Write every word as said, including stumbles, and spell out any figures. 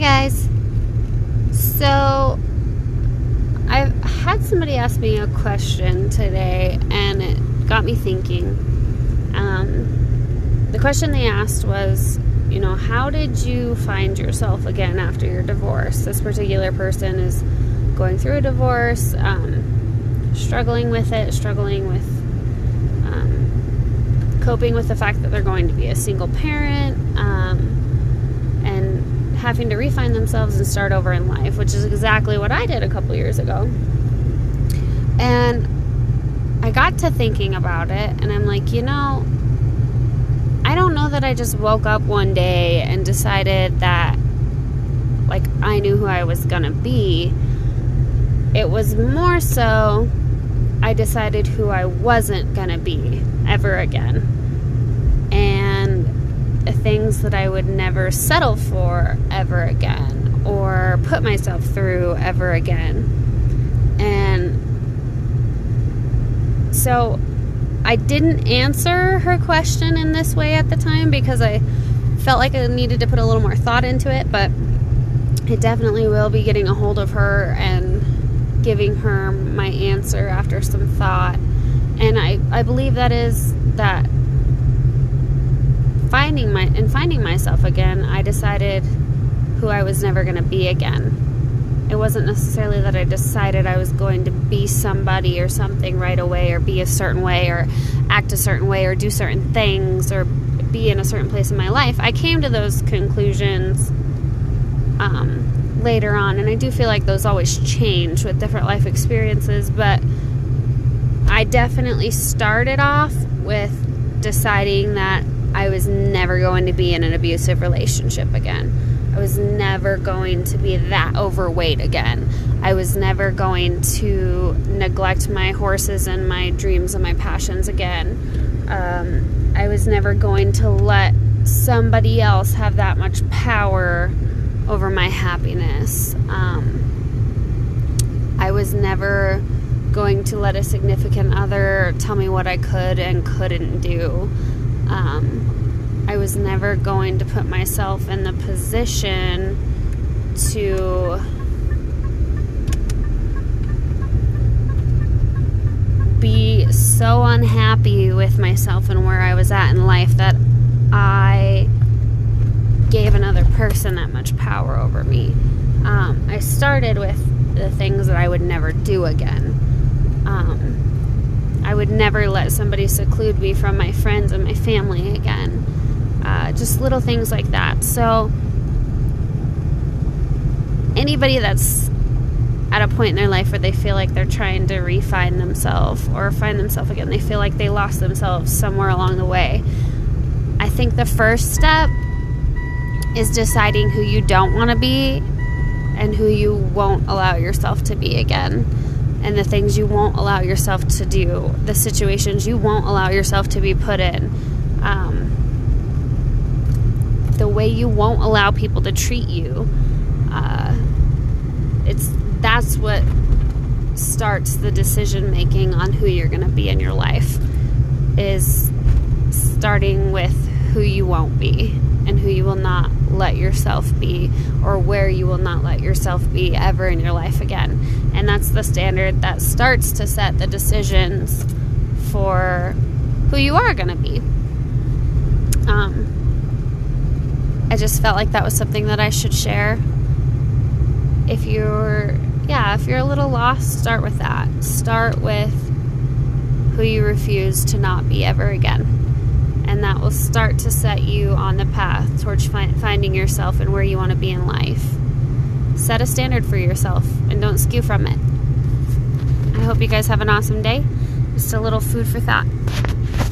Hey guys, so I've had somebody ask me a question today and it got me thinking. Um, the question they asked was, you know, how did you find yourself again after your divorce? This particular person is going through a divorce, um, struggling with it, struggling with um, coping with the fact that they're going to be a single parent, um, having to refine themselves and start over in life, which is exactly what I did a couple years ago. And I got to thinking about it, and I'm like, you know, I don't know that I just woke up one day and decided that, like, I knew who I was gonna be. It was more so I decided who I wasn't gonna be ever again. Things that I would never settle for ever again or put myself through ever again. And so I didn't answer her question in this way at the time because I felt like I needed to put a little more thought into it, but I definitely will be getting a hold of her and giving her my answer after some thought. And I, I believe that is that Finding my and finding myself again, I decided who I was never going to be again. It wasn't necessarily that I decided I was going to be somebody or something right away, or be a certain way, or act a certain way, or do certain things, or be in a certain place in my life. I came to those conclusions um, later on, and I do feel like those always change with different life experiences. But I definitely started off with deciding that I was never going to be in an abusive relationship again. I was never going to be that overweight again. I was never going to neglect my horses and my dreams and my passions again. Um, I was never going to let somebody else have that much power over my happiness. Um, I was never going to let a significant other tell me what I could and couldn't do. Um, I was never going to put myself in the position to be so unhappy with myself and where I was at in life that I gave another person that much power over me. Um, I started with the things that I would never do again. Um, I would never let somebody seclude me from my friends and my family again. Uh, just little things like that. So anybody that's at a point in their life where they feel like they're trying to refine themselves or find themselves again, they feel like they lost themselves somewhere along the way. I think the first step is deciding who you don't want to be and who you won't allow yourself to be again, and the things you won't allow yourself to do, the situations you won't allow yourself to be put in, um, the way you won't allow people to treat you. Uh, it's that's what starts the decision making on who you're going to be in your life, is starting with who you won't be and who you will not let yourself be, or where you will not let yourself be ever in your life again. And that's the standard that starts to set the decisions for who you are going to be. Um, I just felt like that was something that I should share. If you're, yeah, if you're a little lost, start with that. Start with who you refuse to not be ever again. And that will start to set you on the path towards fi- finding yourself and where you want to be in life. Set a standard for yourself and don't skew from it. I hope you guys have an awesome day. Just a little food for thought.